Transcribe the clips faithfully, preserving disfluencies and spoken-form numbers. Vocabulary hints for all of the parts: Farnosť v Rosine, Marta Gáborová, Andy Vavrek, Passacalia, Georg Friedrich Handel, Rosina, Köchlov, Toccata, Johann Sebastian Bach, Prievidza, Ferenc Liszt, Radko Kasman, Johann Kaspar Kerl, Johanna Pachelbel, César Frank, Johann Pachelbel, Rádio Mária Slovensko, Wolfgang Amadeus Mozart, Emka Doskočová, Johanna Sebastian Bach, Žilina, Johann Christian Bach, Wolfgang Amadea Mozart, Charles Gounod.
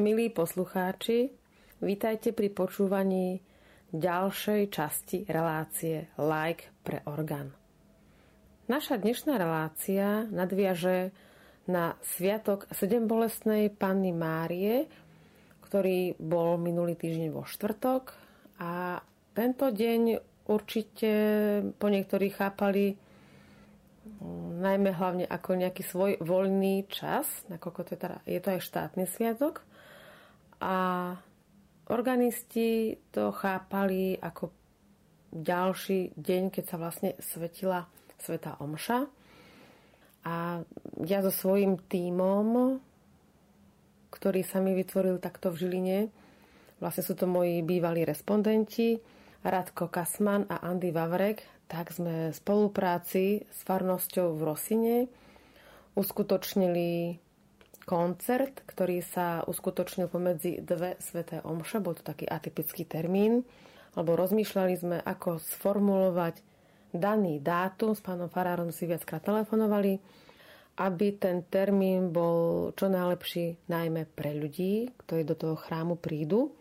Milí poslucháči, vítajte pri počúvaní ďalšej časti relácie Like pre orgán. Naša dnešná relácia nadviaže na sviatok sedembolestnej Panny Márie, ktorý bol minulý týždeň vo štvrtok, a tento deň určite po niektorých chápali najmä hlavne ako nejaký svoj voľný čas, nakoľko to je, teda, je to aj štátny sviatok, a organisti to chápali ako ďalší deň, keď sa vlastne svetila Svätá omša. A ja so svojím tímom, ktorý sa mi vytvoril takto v Žiline, vlastne sú to moji bývalí respondenti Radko Kasman a Andy Vavrek, tak sme v spolupráci s Farnosťou v Rosine uskutočnili koncert, ktorý sa uskutočnil pomedzi dve sväté omše. Bol to taký atypický termín, lebo rozmýšľali sme, ako sformulovať daný dátum, s pánom farárom si viackrát telefonovali, aby ten termín bol čo najlepší najmä pre ľudí, ktorí do toho chrámu prídu.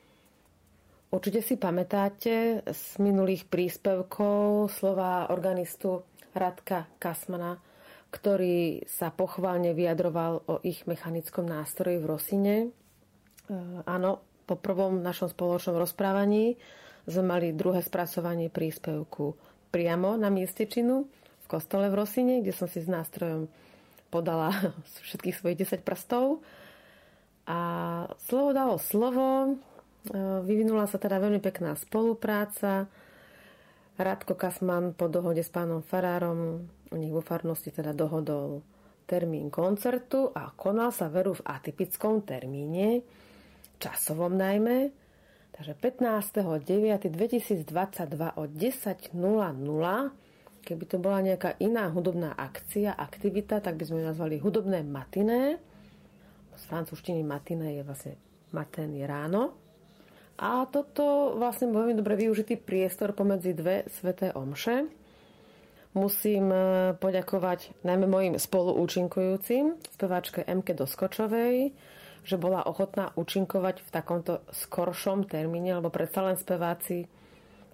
Určite si pamätáte z minulých príspevkov slova organistu Radka Kasmana, ktorý sa pochválne vyjadroval o ich mechanickom nástroji v Rosine. E, áno, po prvom našom spoločnom rozprávaní sme mali druhé spracovanie príspevku priamo na mieste činu v kostole v Rosine, kde som si s nástrojom podala všetkých svojich desať prstov. A slovo dalo slovo, vyvinula sa teda veľmi pekná spolupráca. Radko Kasman po dohode s pánom farárom u nich vo farnosti teda dohodol termín koncertu a konal sa veru v atypickom termíne, časovom najmä. Takže pätnásteho deviateho dvetisícdvadsaťdva o desať nula nula, keby to bola nejaká iná hudobná akcia, aktivita, tak by sme ju nazvali hudobné matiné. Z francúzštiny matiné je vlastne matén je ráno. A toto vlastne bol veľmi dobre využitý priestor pomedzi dve sväté omše. Musím poďakovať najmä mojim spoluúčinkujúcim, speváčke Emke Doskočovej, že bola ochotná účinkovať v takomto skoršom termíne, lebo predsa len speváci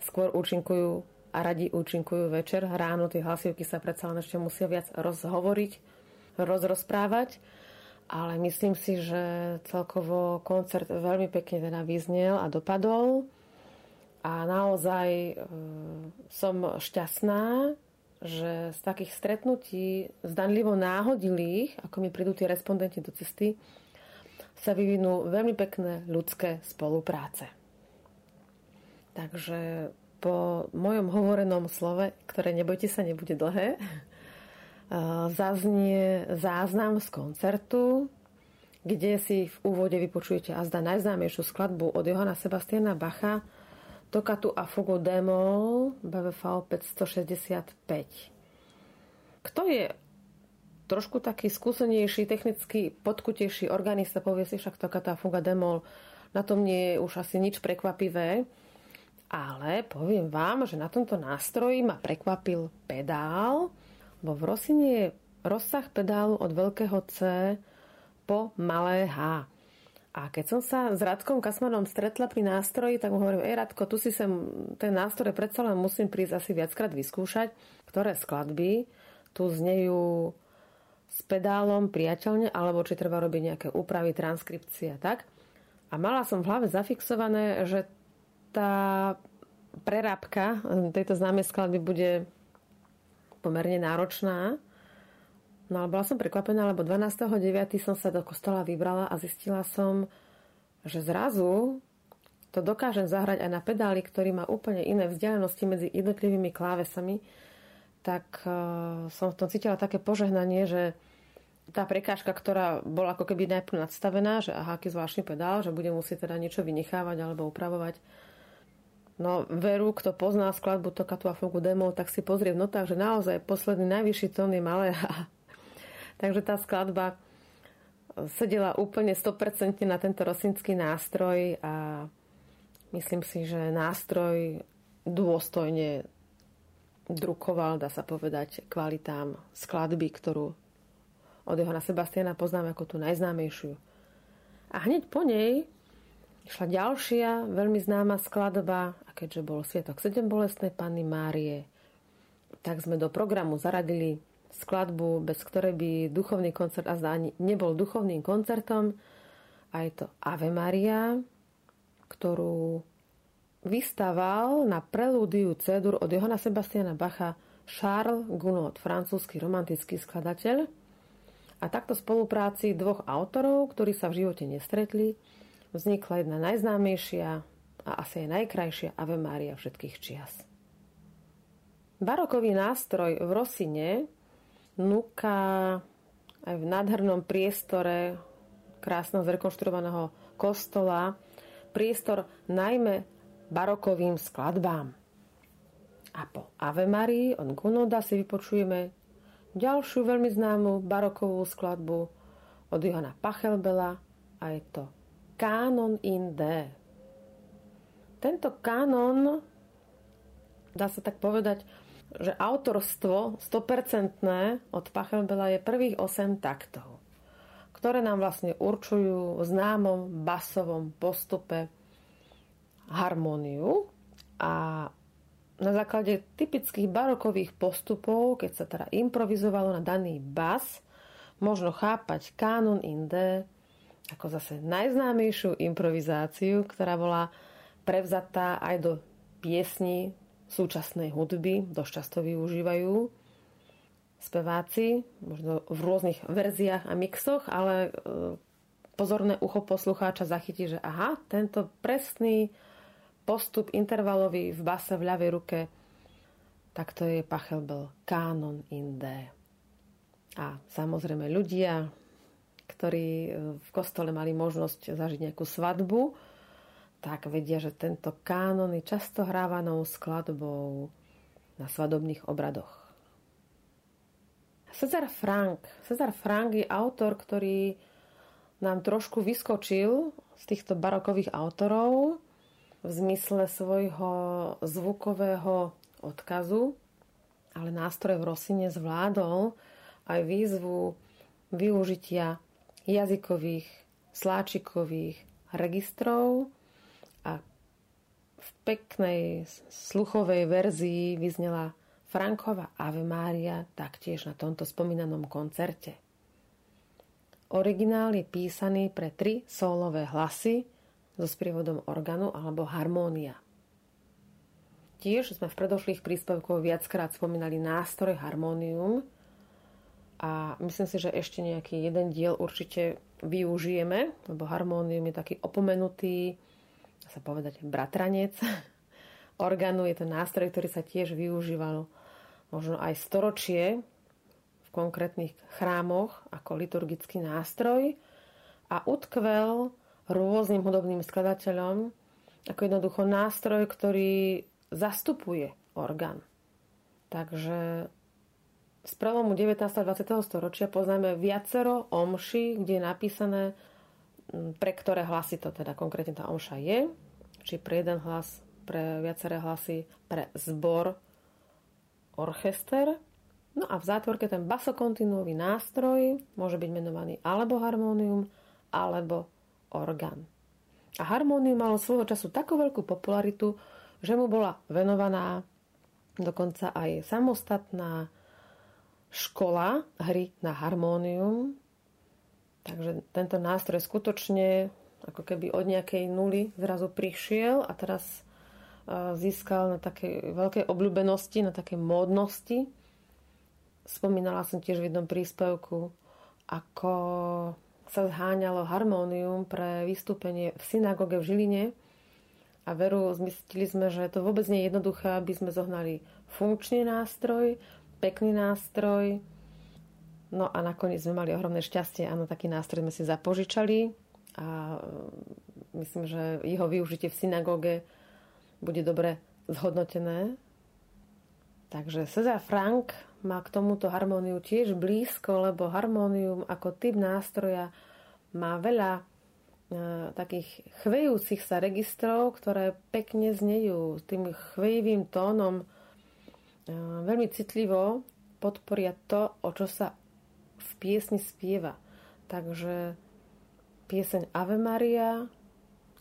skôr účinkujú a radi účinkujú večer. Ráno tie hlasivky sa predsa len ešte musia viac rozhovoriť, rozrozprávať. Ale myslím si, že celkovo koncert veľmi pekne teda vyznel a dopadol. A naozaj e, som šťastná, že z takých stretnutí zdanlivo náhodilých, ako mi prídu tí respondenti do cesty, sa vyvinú veľmi pekné ľudské spolupráce. Takže po mojom hovorenom slove, ktoré nebojte sa, nebude dlhé, zaznie záznam z koncertu, kde si v úvode vypočujete azda najznámejšiu skladbu od Johanna Sebastiana Bacha, Toccatu a fugu d-moll bé vé vé päťstošesťdesiatpäť. Kto je trošku taký skúsenejší, technicky podkutejší organista, povie si však Toccata a fuga d-moll, na tom nie je už asi nič prekvapivé, ale poviem vám, že na tomto nástroji ma prekvapil pedál, bo v Rosine je rozsah pedálu od veľkého C po malé H. A keď som sa s Radkom Kasmanom stretla pri nástroji, tak mu hovorím, ej Radko, tu si sem ten nástroj predsa len musím prísť asi viackrát vyskúšať, ktoré skladby tu znejú s pedálom priateľne, alebo či treba robiť nejaké úpravy, transkripcie a tak. A mala som v hlave zafixované, že tá prerábka tejto známej skladby bude pomerne náročná. No ale bola som prekvapená, lebo dvanásteho deviateho som sa do kostola vybrala a zistila som, že zrazu to dokážem zahrať aj na pedáli, ktorý má úplne iné vzdialenosti medzi jednotlivými klávesami. Tak som v tom cítila také požehnanie, že tá prekážka, ktorá bola ako keby najprv nadstavená, že aha, aký zvláštny pedál, že budem musieť teda niečo vynechávať alebo upravovať. No veru, kto pozná skladbu Toccatu a fugu d-moll, tak si pozrie v notách, že naozaj posledný najvyšší tón je malé H. Takže tá skladba sedela úplne sto percent na tento rosinský nástroj a myslím si, že nástroj dôstojne drukoval, dá sa povedať, kvalitám skladby, ktorú od Johanna Sebastiana poznáme ako tú najznámejšiu. A A hneď po nej išla ďalšia veľmi známa skladba, a keďže bol sviatok sedembolestnej Panny Márie, tak sme do programu zaradili skladbu, bez ktorej by duchovný koncert azda ani nebol duchovným koncertom, a je to Ave Maria, ktorú vystával na prelúdiu cédur od Johanna Sebastiana Bacha Charles Gounod, francúzsky romantický skladateľ. A takto spolupráci dvoch autorov, ktorí sa v živote nestretli, vznikla jedna najznámejšia a asi aj najkrajšia Ave Maria všetkých čias. Barokový nástroj v Rosine núka aj v nádhernom priestore krásno zrekonštruovaného kostola priestor najmä barokovým skladbám. A po Ave Marii od Gounoda si vypočujeme ďalšiu veľmi známu barokovú skladbu od Johanna Pachelbela, a je to Kánon in D. Tento kánon, dá sa tak povedať, že autorstvo sto percent od Pachelbela je prvých osem taktov, ktoré nám vlastne určujú v známom basovom postupe harmóniu, a na základe typických barokových postupov, keď sa teda improvizovalo na daný bas, možno chápať Canon in D ako zase najznámejšiu improvizáciu, ktorá bola prevzatá aj do piesní súčasnej hudby, dosť často využívajú speváci, možno v rôznych verziách a mixoch, ale pozorné ucho poslucháča zachytí, že aha, tento presný postup intervalový v base v ľavej ruke, tak to je Pachelbel Canon in D. A samozrejme ľudia, ktorí v kostole mali možnosť zažiť nejakú svadbu, tak vedia, že tento kánon je často hrávanou skladbou na svadobných obradoch. César Frank. César Frank je autor, ktorý nám trošku vyskočil z týchto barokových autorov v zmysle svojho zvukového odkazu, ale nástroj v Rosine zvládol aj výzvu využitia jazykových, sláčikových registrov, a v peknej sluchovej verzii vyznela Frankova Ave Maria taktiež na tomto spomínanom koncerte. Originál je písaný pre tri solové hlasy so sprievodom organu alebo harmónia. Tiež sme v predošlých príspevkoch viackrát spomínali nástroj harmónium a myslím si, že ešte nejaký jeden diel určite využijeme, lebo harmónium je taký opomenutý, dá sa povedať, bratranec organu. Je to nástroj, ktorý sa tiež využíval možno aj storočie v konkrétnych chrámoch ako liturgický nástroj a utkvel rôznym hudobným skladateľom ako jednoducho nástroj, ktorý zastupuje orgán. Takže z prelomu devätnásteho a dvadsiateho storočia poznáme viacero omší, kde je napísané, pre ktoré hlasy to teda konkrétne tá omša je, či pre jeden hlas, pre viaceré hlasy, pre zbor, orchester. No a v zátvorke ten basokontinuový nástroj môže byť menovaný alebo harmónium, alebo orgán. A harmónium malo svojho času takú veľkú popularitu, že mu bola venovaná dokonca aj samostatná škola hry na harmónium. Takže tento nástroj skutočne ako keby od nejakej nuly zrazu prišiel a teraz získal na takej veľkej obľúbenosti, na takej módnosti. Spomínala som tiež v jednom príspevku, ako sa zháňalo harmónium pre vystúpenie v synagóge v Žiline, a veru zmyslili sme, že to vôbec nie je jednoduché, aby sme zohnali funkčný nástroj, pekný nástroj. No a nakoniec sme mali ohromné šťastie, áno, taký nástroj sme si zapožičali a myslím, že jeho využitie v synagóge bude dobre zhodnotené. Takže César Frank má k tomuto harmóniu tiež blízko, lebo harmónium ako typ nástroja má veľa e, takých chvejúcich sa registrov, ktoré pekne znejú tým chvejivým tónom. E, veľmi citlivo podporia to, o čo sa v piesni spieva. Takže Pieseň Ave Maria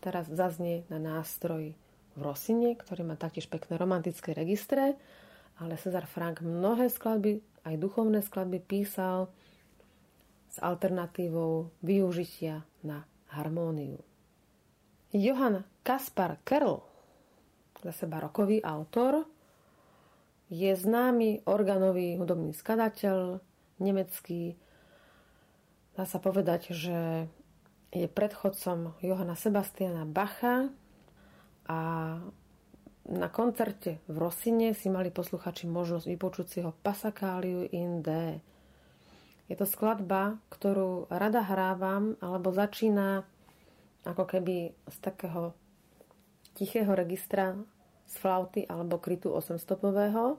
teraz zaznie na nástroj v Rosine, ktorý má taktiež pekné romantické registre, ale César Frank mnohé skladby, aj duchovné skladby písal s alternatívou využitia na harmóniu. Johann Kaspar Kerl, zase barokový autor, je známy organový hudobný skladateľ, nemecký. Dá sa povedať, že je predchodcom Johanna Sebastiana Bacha a na koncerte v Rosine si mali posluchači možnosť vypočuť si ho Passacalia in D. Je to skladba, ktorú rada hrávam, alebo začína ako keby z takého tichého registra z flauty alebo krytu osemstopového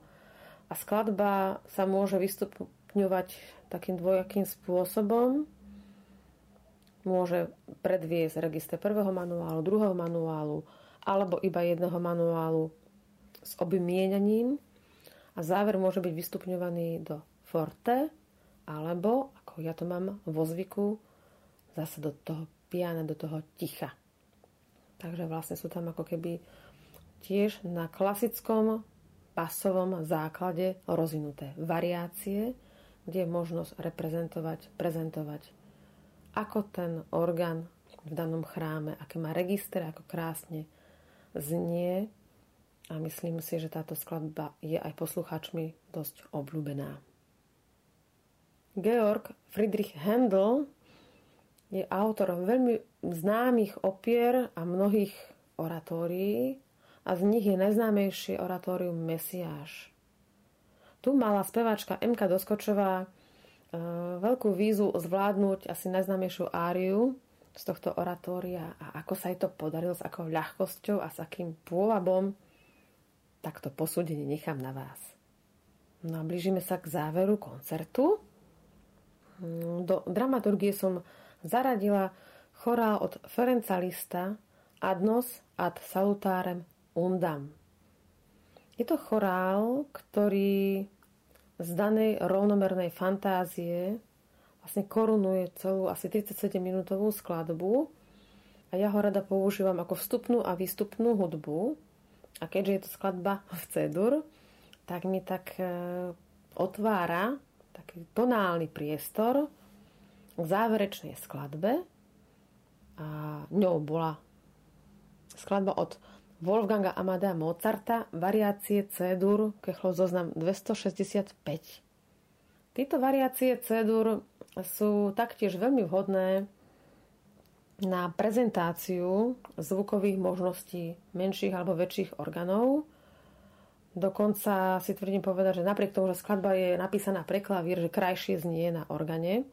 a skladba sa môže vystupňovať takým dvojakým spôsobom. Môže predviesť registre prvého manuálu, druhého manuálu alebo iba jedného manuálu s obymieňaním a záver môže byť vystupňovaný do forte alebo, ako ja to mám vo zvyku, zase do toho piana, do toho ticha. Takže vlastne sú tam ako keby tiež na klasickom basovom základe rozvinuté variácie, kde je možnosť reprezentovať, prezentovať ako ten orgán v danom chráme, aké má register, ako krásne znie. A myslím si, že táto skladba je aj poslucháčmi dosť obľúbená. Georg Friedrich Handel je autor veľmi známych opier a mnohých oratórií a z nich je najznámejšie oratórium Mesiáš. Tu mala speváčka Emka Doskočová veľkú výzvu zvládnuť asi najznámejšiu áriu z tohto oratória a ako sa jej to podarilo, s akou ľahkosťou a s akým pôvabom, tak to posúdenie nechám na vás. No a blížime sa k záveru koncertu. Do dramaturgie som zaradila chorál od Ferenca Lista Ad nos ad salutarem undam. Je to chorál, ktorý z danej rovnomernej fantázie vlastne korunuje celú asi tridsaťsedemminútovú skladbu a ja ho rada používam ako vstupnú a výstupnú hudbu a keďže je to skladba v C-dur, tak mi tak otvára taký tonálny priestor k záverečnej skladbe a ňou bola skladba od Wolfganga Amadea Mozarta, variácie C-dur, Köchlov zoznam dvestošesťdesiatpäť. Tieto variácie C-dur sú taktiež veľmi vhodné na prezentáciu zvukových možností menších alebo väčších orgánov. Dokonca si tvrdím povedať, že napriek tomu, že skladba je napísaná pre klavír, že krajšie znie na orgáne.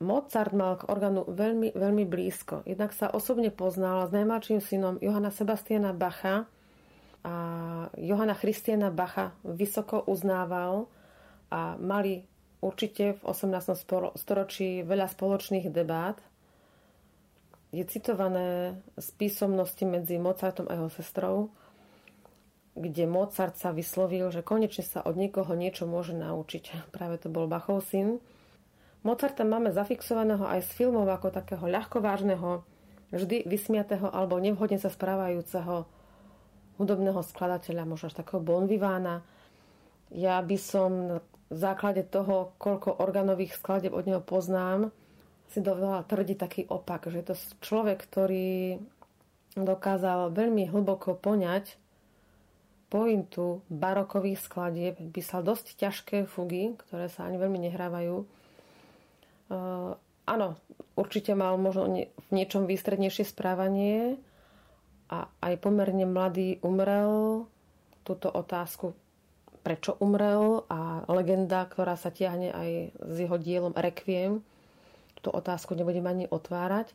Mozart mal k orgánu veľmi, veľmi blízko. Jednak sa osobne poznal s najmladším synom Johanna Sebastiana Bacha a Johanna Christiana Bacha vysoko uznával a mali určite v osemnástom storočí veľa spoločných debát. Je citované z písomnosti medzi Mozartom a jeho sestrou, kde Mozart sa vyslovil, že konečne sa od niekoho niečo môže naučiť. Práve to bol Bachov syn. Mozarta máme zafixovaného aj z filmov ako takého ľahkovážneho, vždy vysmiatého alebo nevhodne sa správajúceho hudobného skladateľa, možno až takého bonvivána. Ja by som na základe toho, koľko organových skladeb od neho poznám, si dovolila tvrdiť taký opak, že je to človek, ktorý dokázal veľmi hlboko poňať pointu barokových skladieb, písal dosť ťažké fugy, ktoré sa ani veľmi nehrávajú. Uh, áno, určite mal možno ne, v niečom výstrednejšie správanie a aj pomerne mladý umrel. Túto otázku, prečo umrel, a legenda, ktorá sa tiahne aj s jeho dielom Requiem, túto otázku nebudem ani otvárať,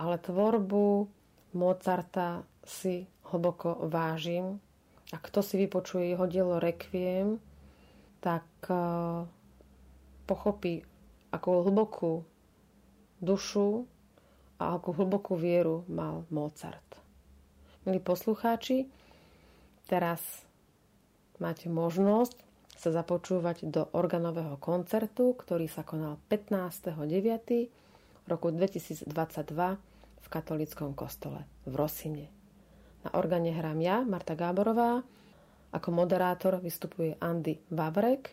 ale tvorbu Mozarta si hlboko vážim a kto si vypočuje jeho dielo Requiem, tak uh, pochopí akú hlbokú dušu a akú hlbokú vieru mal Mozart. Milí poslucháči, teraz máte možnosť sa započúvať do organového koncertu, ktorý sa konal pätnásteho deviateho roku dvetisícdvadsaťdva v katolíckom kostole v Rosine. Na orgáne hrám ja, Marta Gáborová, ako moderátor vystupuje Andy Vavrek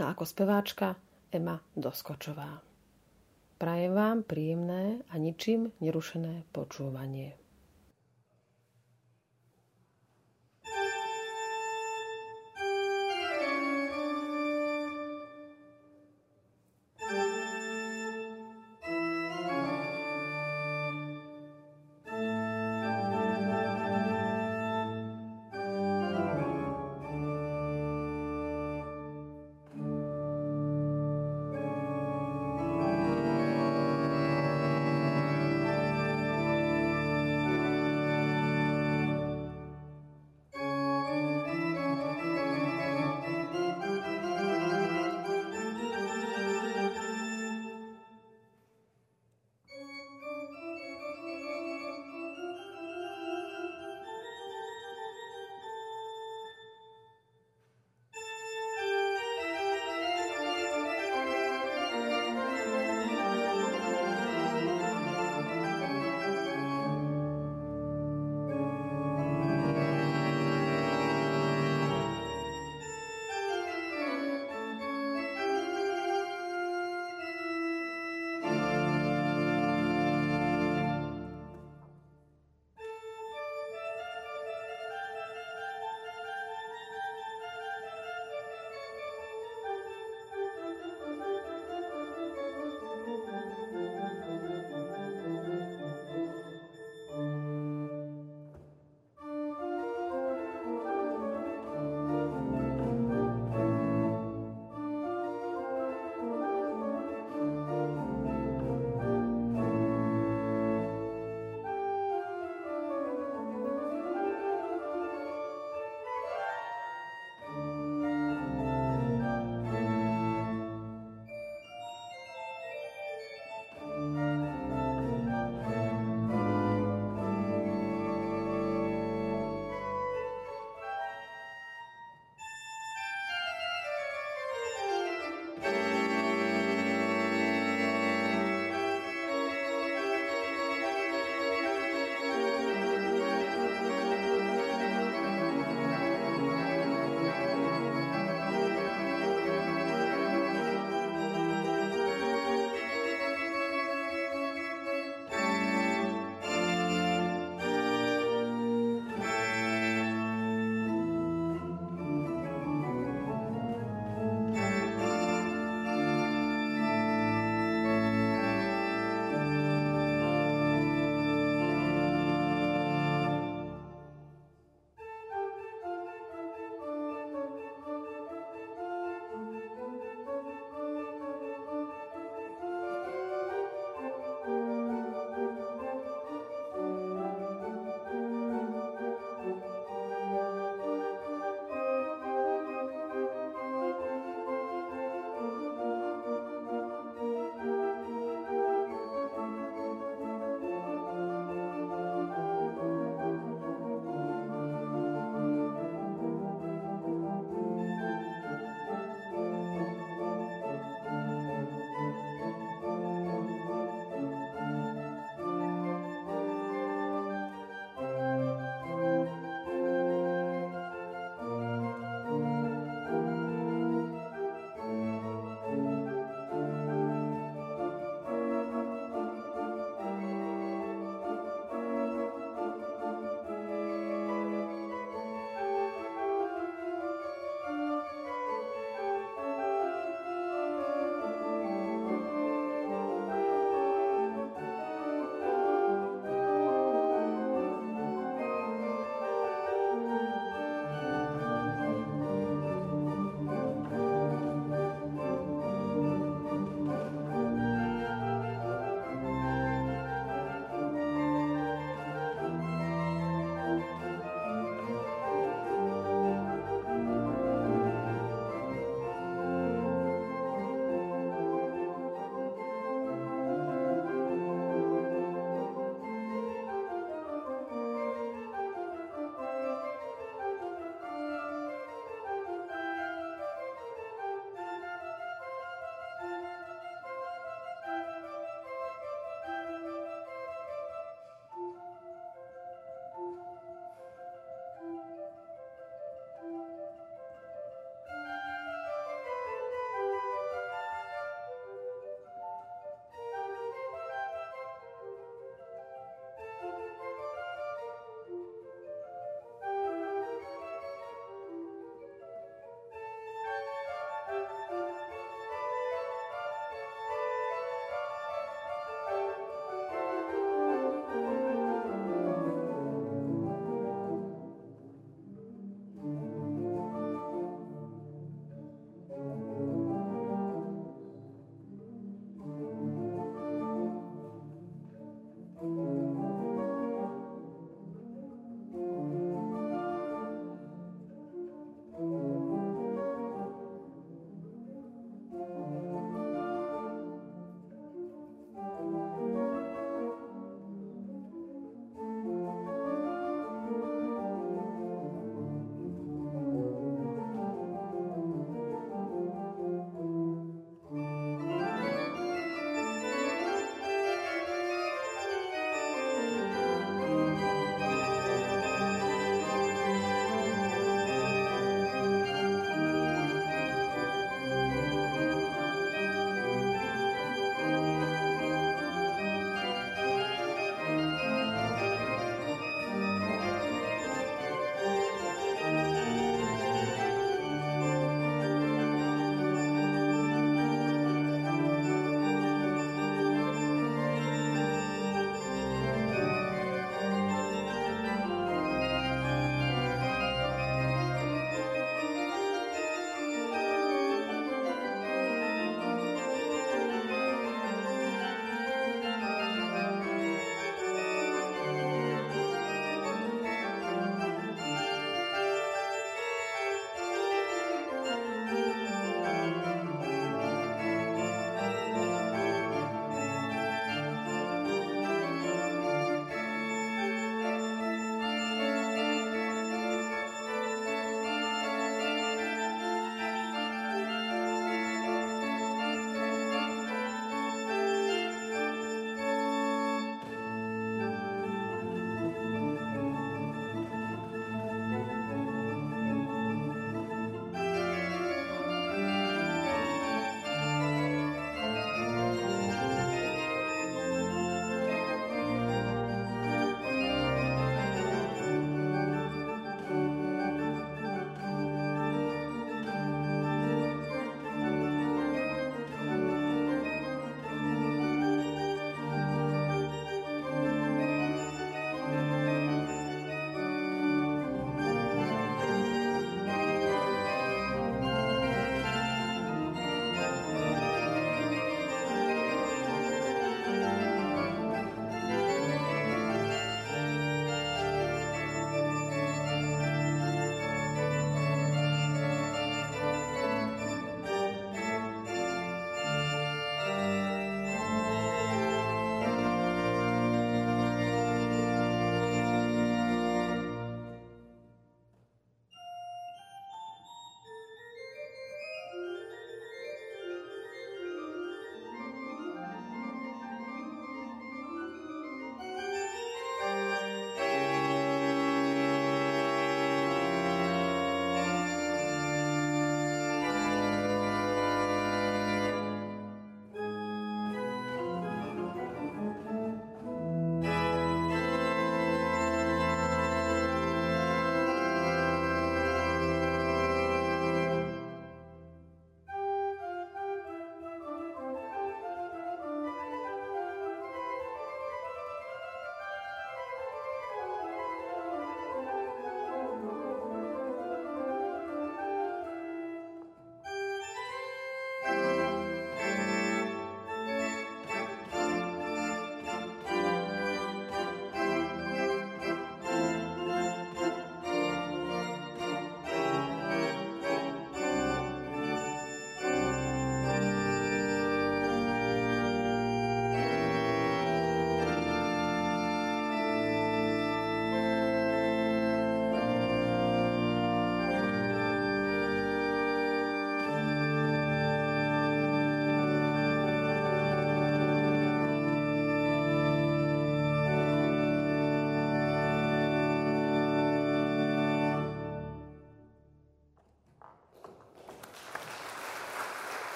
a ako speváčka Emka Doskočová. Prajem vám príjemné a ničím nerušené počúvanie.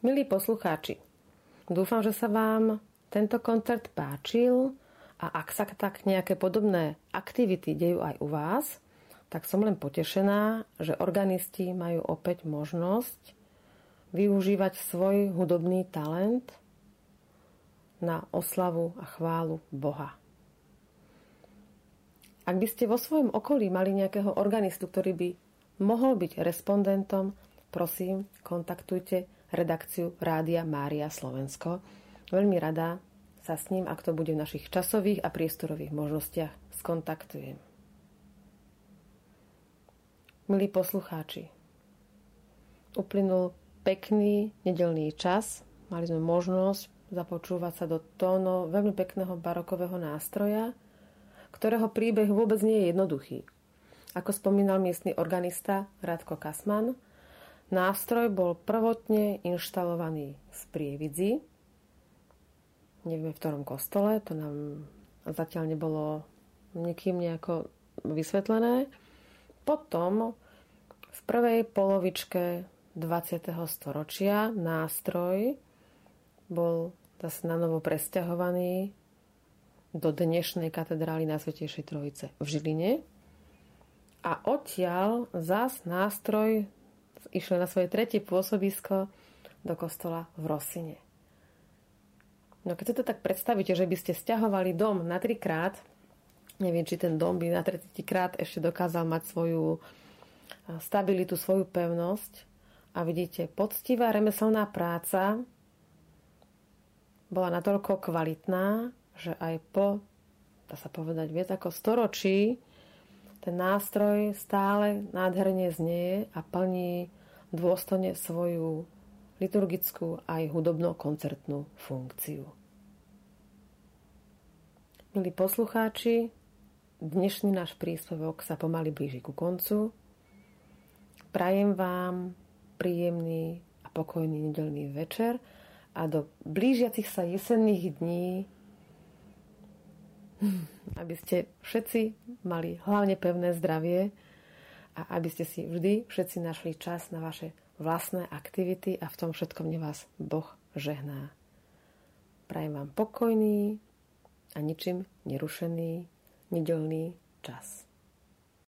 Milí poslucháči, dúfam, že sa vám tento koncert páčil a ak sa tak nejaké podobné aktivity dejú aj u vás, tak som len potešená, že organisti majú opäť možnosť využívať svoj hudobný talent na oslavu a chválu Boha. Ak by ste vo svojom okolí mali nejakého organistu, ktorý by mohol byť respondentom, prosím, kontaktujte redakciu Rádia Mária Slovensko. Veľmi rada sa s ním, ak to bude v našich časových a priestorových možnostiach, skontaktujem. Milí poslucháči, uplynul pekný nedeľný čas. Mali sme možnosť započúvať sa do tónov veľmi pekného barokového nástroja, ktorého príbeh vôbec nie je jednoduchý. Ako spomínal miestny organista Radko Kasman, nástroj bol prvotne inštalovaný v Prievidzi. Neviem, v ktorom kostole, to nám zatiaľ nebolo nikým nejako vysvetlené. Potom v prvej polovičke dvadsiateho storočia nástroj bol zase nanovo presťahovaný do dnešnej katedrály Najsvätejšej Trojice v Žiline. A odtiaľ zas nástroj išlo na svoje tretie pôsobisko do kostola v Rosine. No keď sa to tak predstavíte, že by ste sťahovali dom na trikrát, neviem, či ten dom by na trikrát ešte dokázal mať svoju stabilitu, svoju pevnosť. A vidíte, poctivá remeselná práca bola natoľko kvalitná, že aj po, dá sa povedať, viac ako storočí ten nástroj stále nádherne znieje a plní dôstojne svoju liturgickú aj hudobno-koncertnú funkciu. Milí poslucháči, dnešný náš príspevok sa pomaly blíži ku koncu. Prajem vám príjemný a pokojný nedeľný večer a do blížiacich sa jesenných dní, aby ste všetci mali hlavne pevné zdravie a aby ste si vždy všetci našli čas na vaše vlastné aktivity a v tom všetkom ne vás Boh žehná. Prajem vám pokojný a ničím nerušený nedeľný čas.